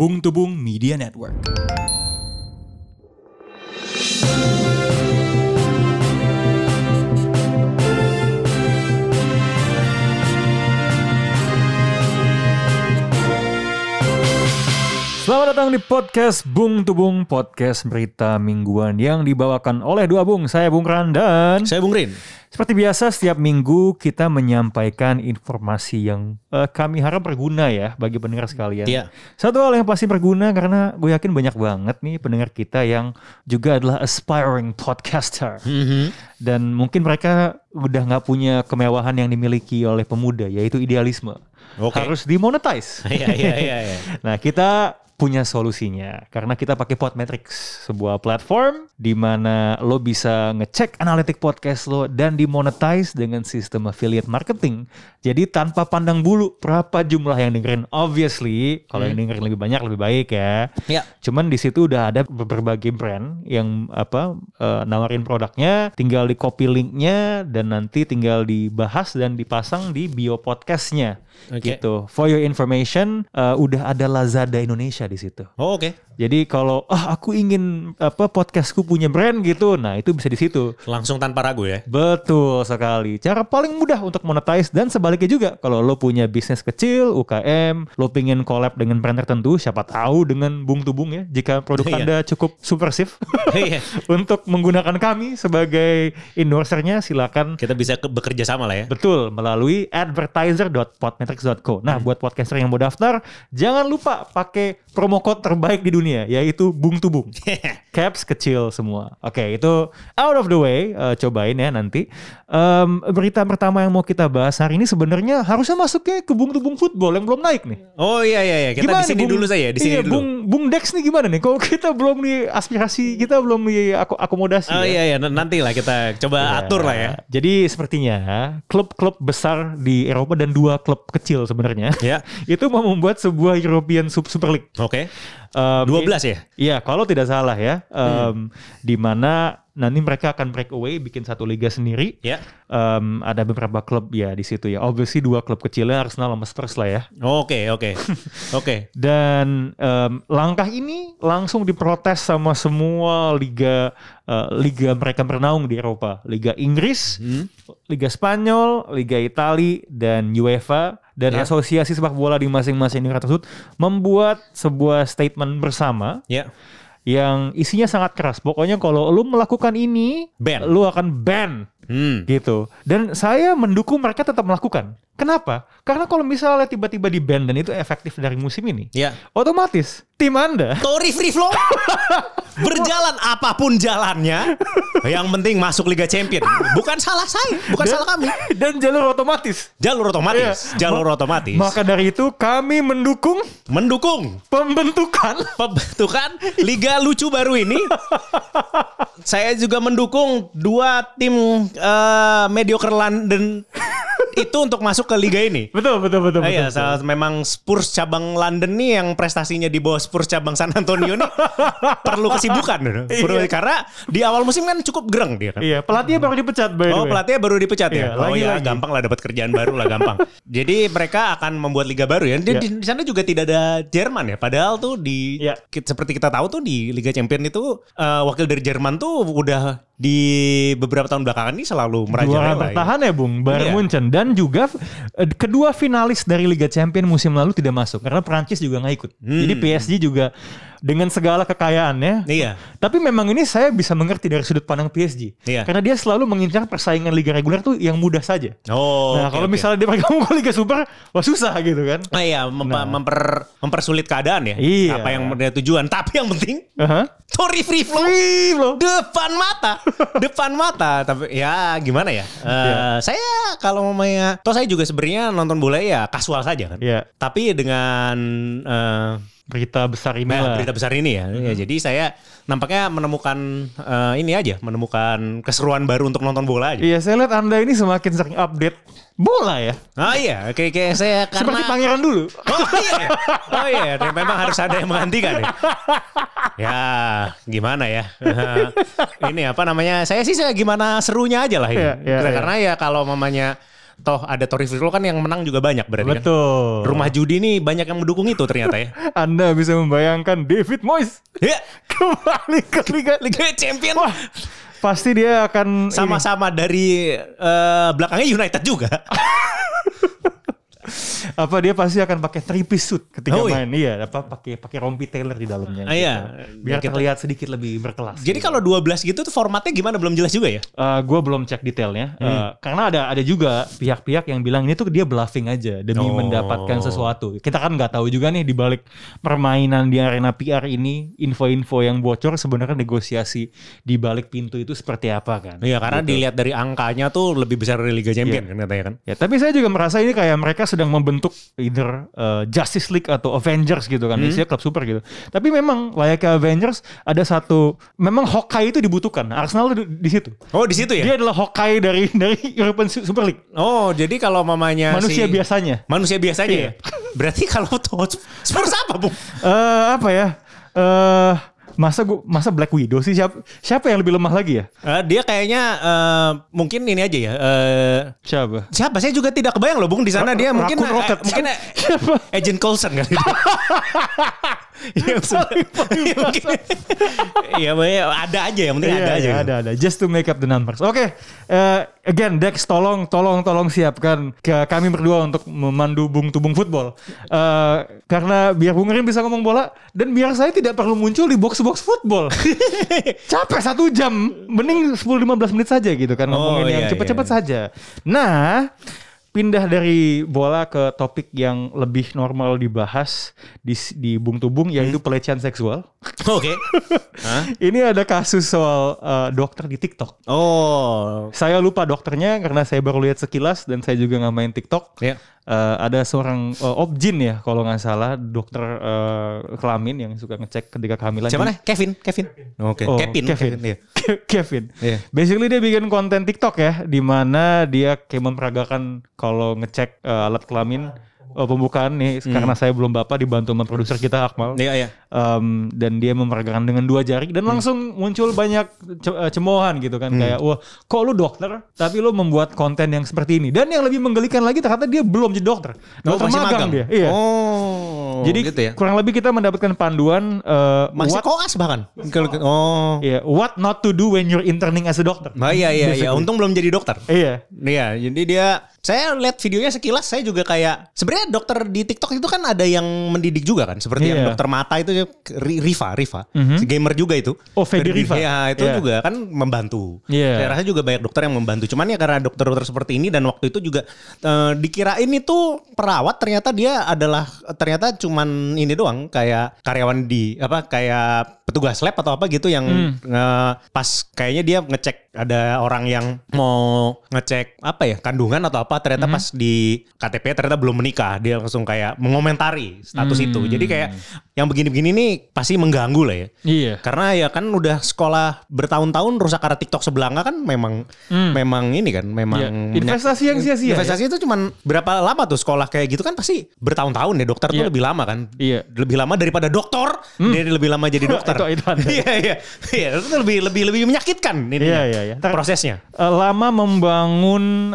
Bung Tubung Media Network. Selamat datang di podcast Bung Tubung, podcast berita mingguan yang dibawakan oleh dua Bung. Saya Bung Ran dan saya Bung Rin. Seperti biasa setiap minggu kita menyampaikan informasi yang kami harap berguna ya bagi pendengar sekalian. Yeah. Satu hal yang pasti berguna karena gue yakin banyak banget nih pendengar kita yang juga adalah aspiring podcaster. Mm-hmm. Dan mungkin mereka udah gak punya kemewahan yang dimiliki oleh pemuda yaitu idealisme. Okay. Harus dimonetize. Yeah. Nah kita punya solusinya karena kita pakai Podmetrics, sebuah platform di mana lo bisa ngecek analitik podcast lo dan dimonetize dengan sistem affiliate marketing. Jadi tanpa pandang bulu berapa jumlah yang dengerin, obviously kalau yang dengerin lebih banyak lebih baik ya. Yeah. Cuman di situ udah ada berbagai brand yang nawarin produknya, tinggal di copy linknya dan nanti tinggal dibahas dan dipasang di bio podcastnya. Okay. Gitu. For your information, udah ada Lazada Indonesia di situ. Oh, oke. Okay. Jadi kalau aku ingin podcastku punya brand gitu, nah itu bisa di situ. Langsung tanpa ragu ya. Betul sekali. Cara paling mudah untuk monetize dan sebaliknya juga. Kalau lo punya bisnis kecil, UKM, lo pingin collab dengan brand tertentu, siapa tahu dengan Bung Tubung ya, jika produk Anda cukup subversif. Untuk menggunakan kami sebagai endorsernya, silakan. Kita bisa bekerja sama lah ya. Betul, melalui advertiser.podmetrics.co. Nah, buat podcaster yang mau daftar, jangan lupa pakai promo code terbaik di dunia, yaitu Bung Tubung. Caps kecil semua. Oke, itu out of the way. Cobain ya nanti. Berita pertama yang mau kita bahas hari ini sebenarnya harusnya masuknya ke Bung Tubung Football yang belum naik nih. Oh iya. Kita di sini dulu saja. Iya, dulu. Bung Dex nih gimana nih? Kalau kita belum nih aspirasi, kita belum nih akomodasi. Oh ya? Iya, nantilah kita coba atur lah ya. Jadi sepertinya klub-klub besar di Eropa dan dua klub kecil sebenarnya. Yeah. Itu mau membuat sebuah European Super League. Oke. 12 ya? Iya, kalau tidak salah ya. Di mana nanti mereka akan break away, bikin satu liga sendiri. Yeah. Ada beberapa klub ya di situ ya. Obviously dua klub kecilnya Arsenal sama Spurs lah ya. Oke. Dan langkah ini langsung diprotes sama semua liga mereka bernaung di Eropa. Liga Inggris, Liga Spanyol, Liga Italia, dan UEFA. Dan asosiasi sepak bola di masing-masing negara tersebut membuat sebuah statement bersama yang isinya sangat keras. Pokoknya kalau lu melakukan ini, lu akan ban. Gitu. Dan saya mendukung mereka tetap melakukan. Kenapa? Karena kalau misalnya tiba-tiba di ban dan itu efektif dari musim ini, otomatis tim Anda Tori Free Flow berjalan apapun jalannya. Yang penting masuk Liga Champion. Bukan salah saya, salah kami. Dan jalur otomatis. Maka dari itu kami mendukung pembentukan Liga Lucu baru ini. Saya juga mendukung dua tim mediocre London itu untuk masuk ke liga ini. Betul. Iya, memang Spurs cabang London nih yang prestasinya di bawah Spurs cabang San Antonio nih perlu kesibukan. Karena di awal musim kan cukup gereng dia kan. Iya, pelatihnya baru dipecat. Pelatihnya baru dipecat ya. Lagi. Gampang lah dapat kerjaan baru lah gampang. Jadi mereka akan membuat liga baru ya. Di sana juga tidak ada Jerman ya. Padahal tuh seperti kita tahu tuh di Liga Champion itu wakil dari Jerman tuh udah di beberapa tahun belakangan ini selalu merajalela. Juara bertahan ya Bung, Bayern Munchen. Dan juga kedua finalis dari Liga Champion musim lalu tidak masuk. Karena Prancis juga gak ikut. Jadi PSG juga dengan segala kekayaannya. Iya. Tapi memang ini saya bisa mengerti dari sudut pandang PSG. Iya. Karena dia selalu mengincar persaingan liga reguler tuh yang mudah saja. Oh. Nah, kalau misalnya dia bergabung ke Liga Super, wah susah gitu kan. Oh iya, mempersulit keadaan ya. Iya. Apa yang menjadi tujuan. Tapi yang penting, Tori Free Flow. Depan mata. Tapi ya gimana ya? Saya kalau mamanya, toh saya juga sebenarnya nonton bola ya kasual saja kan. Iya. Tapi dengan berita besar ini ya. Ya, jadi saya nampaknya menemukan menemukan keseruan baru untuk nonton bola aja. Iya, saya lihat Anda ini semakin sering update bola ya. Oh iya, kayak saya karena seperti pangeran dulu. Oh iya, memang harus ada yang menggantikan ya. Ya, gimana ya? Ini apa namanya? Saya gimana serunya aja lah ini. Karena ya kalau mamanya toh ada Torifis lo kan yang menang juga banyak berarti. Betul. Kan? Rumah judi nih banyak yang mendukung itu ternyata ya. Anda bisa membayangkan David Moyes kembali ke Liga Champions. Wah, pasti dia akan sama-sama dari belakangnya United juga. Apa dia pasti akan pakai three piece suit ketika main. Iya, apa pakai rompi tailor di dalamnya gitu. Iya, biar terlihat sedikit lebih berkelas. Jadi gitu. Kalau 12 gitu tuh formatnya gimana belum jelas juga ya? Gue belum cek detailnya. Karena ada juga pihak-pihak yang bilang ini tuh dia bluffing aja demi mendapatkan sesuatu. Kita kan nggak tahu juga nih di balik permainan di arena PR ini, info-info yang bocor sebenarnya negosiasi di balik pintu itu seperti apa kan? Iya, karena gitu. Dilihat dari angkanya tuh lebih besar dari Liga Champions kan katanya kan. Ya, tapi saya juga merasa ini kayak mereka sedang membentuk either Justice League atau Avengers gitu kan, isinya klub super gitu. Tapi memang layaknya Avengers ada satu, memang Hawkeye itu dibutuhkan. Arsenal tuh di situ. Oh, di situ ya? Dia adalah Hawkeye dari European Super League. Oh, jadi kalau mamanya manusia biasanya iya. Ya. Berarti kalau Spurs apa, Bung? Masa Black Widow sih siapa yang lebih lemah lagi ya? Dia kayaknya mungkin ini aja ya. Siapa? Saya juga tidak kebayang loh Bung di sana dia mungkin Agent Coulson kan. Ya ada aja yang penting ada aja. Ada. Just to make up the numbers. Oke. Again Dex tolong siapkan kami berdua untuk memandu Bung Tubung Football. Karena biar Bung Rin bisa ngomong bola dan biar saya tidak perlu muncul di box-box football. Capek 1 jam, mending 10-15 menit saja gitu kan ngomongin yang cepat-cepat saja. Nah, pindah dari bola ke topik yang lebih normal dibahas di Bung Tubung yaitu pelecehan seksual. Oke. Ini ada kasus soal dokter di TikTok. Oh, saya lupa dokternya karena saya baru lihat sekilas dan saya juga nggak main TikTok. Yeah. Ada seorang objin ya kalau nggak salah dokter kelamin yang suka ngecek ketika kehamilan. Siapa nih? Kevin. Oke. Okay. Oh, Kevin. Yeah. Kevin. Yeah. Basically dia bikin konten TikTok ya, di mana dia kayak memperagakan kalau ngecek alat kelamin. Pembukaan nih karena saya belum bapak dibantu sama produser kita Akmal. Iya. Dan dia memeragakan dengan 2 jari dan langsung muncul banyak cemoohan gitu kan kayak wah kok lu dokter tapi lu membuat konten yang seperti ini. Dan yang lebih menggelikan lagi ternyata dia belum jadi dokter. Dokter magang dia. Iya. Oh. Jadi gitu ya? Kurang lebih kita mendapatkan panduan masih koas bahkan. Iya, what not to do when you're interning as a doctor. Nah, iya. Untung belum jadi dokter. Iya, jadi dia saya lihat videonya sekilas saya juga kayak sebenarnya dokter di TikTok itu kan ada yang mendidik juga kan seperti yang dokter mata itu Riva si gamer juga itu. Oh, Fede Riva. Iya, itu juga kan membantu. Saya rasa juga banyak dokter yang membantu. Cuman ya karena dokter-dokter seperti ini dan waktu itu juga dikirain itu perawat ternyata dia adalah ternyata cuman ini doang kayak karyawan di apa kayak petugas lab atau apa gitu yang pas kayaknya dia ngecek ada orang yang mau ngecek apa ya kandungan atau apa ternyata pas di KTP ternyata belum menikah dia langsung kayak mengomentari status itu. Jadi kayak yang begini-begini nih pasti mengganggu lah ya. Iya. Karena ya kan udah sekolah bertahun-tahun rusak karena TikTok sebelanga kan memang ini kan memang investasi yang sia-sia. Investasi itu cuman berapa lama tuh sekolah kayak gitu kan pasti bertahun-tahun ya dokter tuh lebih lama kan. Iya. Lebih lama daripada dokter dia lebih lama jadi dokter. Iya. Itu lebih menyakitkan ini. Iya. Prosesnya. Lama membangun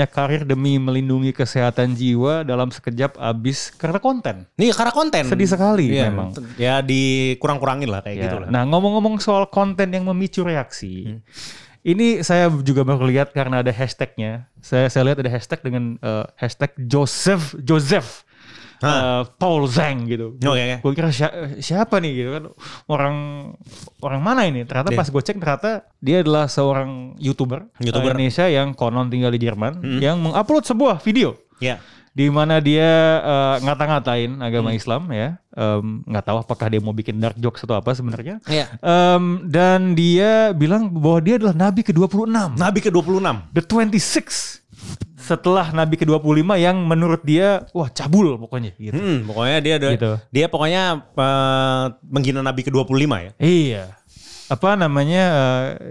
karir demi melindungi kesehatan jiwa dalam sekejap abis karena konten. Iya, karena konten. Sedih sekali memang. Ya dikurang-kurangin lah kayak gitu lah. Nah, ngomong-ngomong soal konten yang memicu reaksi. Ini saya juga baru lihat karena ada hashtagnya. Saya lihat ada hashtag dengan hashtag Joseph. Paul Zhang gitu. Okay. Gue kira siapa nih gitu kan orang mana ini? Ternyata pas gue cek ternyata dia adalah seorang YouTuber Indonesia yang konon tinggal di Jerman yang mengupload sebuah video. Yeah. Di mana dia ngata-ngatain agama Islam ya. Nggak tahu apakah dia mau bikin dark jokes atau apa sebenarnya. Yeah. Dan dia bilang bahwa dia adalah Nabi ke-26. The 26. Setelah Nabi ke-25 yang menurut dia wah cabul pokoknya gitu. Pokoknya dia ada, gitu. Dia pokoknya menghina Nabi ke-25 ya. Iya. Apa namanya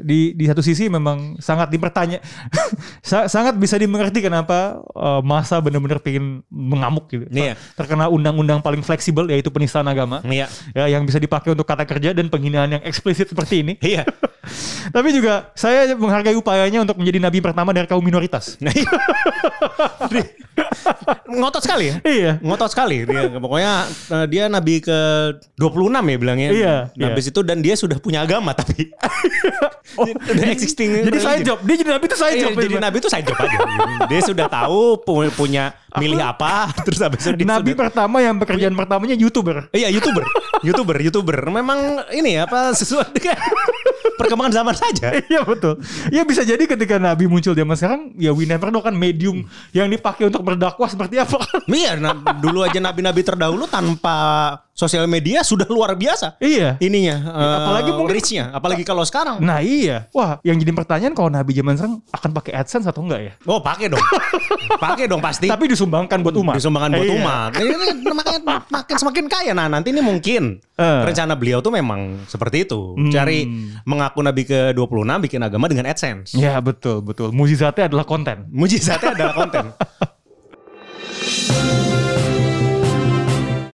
di satu sisi memang sangat dipertanya sangat bisa dimengerti kenapa masa benar-benar pengen mengamuk gitu. Iya. Terkena undang-undang paling fleksibel yaitu penistaan agama. Iya. Ya, yang bisa dipakai untuk kata kerja dan penghinaan yang eksplisit seperti ini. Iya. Tapi juga saya menghargai upayanya untuk menjadi nabi pertama dari kaum minoritas. Ngotot sekali ya? Iya. Ngotot sekali. Dia, pokoknya dia nabi ke 26 ya bilangnya. Iya. Nah, habis itu dan dia sudah punya agama tapi. Oh, existing. Jadi side job. Dia jadi nabi itu side job. Jadi nabi itu side job aja. Dia sudah tahu punya milih apa. Terus habis itu nabi pertama yang pekerjaan pertamanya YouTuber. Iya, YouTuber. Memang ini apa sesuatu kan perkembangan zaman saja. Iya betul. Ya bisa jadi ketika nabi muncul zaman sekarang ya we never know kan medium yang dipakai untuk berdakwah seperti apa. Iya, dulu aja nabi-nabi terdahulu tanpa sosial media sudah luar biasa. Iya. Ininya ya, apalagi reach-nya, apalagi kalau sekarang. Nah, iya. Wah, yang jadi pertanyaan kalau nabi zaman sekarang akan pakai AdSense atau enggak ya? Oh, pakai dong. Pakai dong pasti. Tapi disumbangkan buat umat. Disumbangkan buat umat. Ini makanya semakin kaya. Nah, nanti ini mungkin rencana beliau tuh memang seperti itu. Cari mengaku nabi ke-26 bikin agama dengan AdSense. Ya betul. Mujizatnya adalah konten.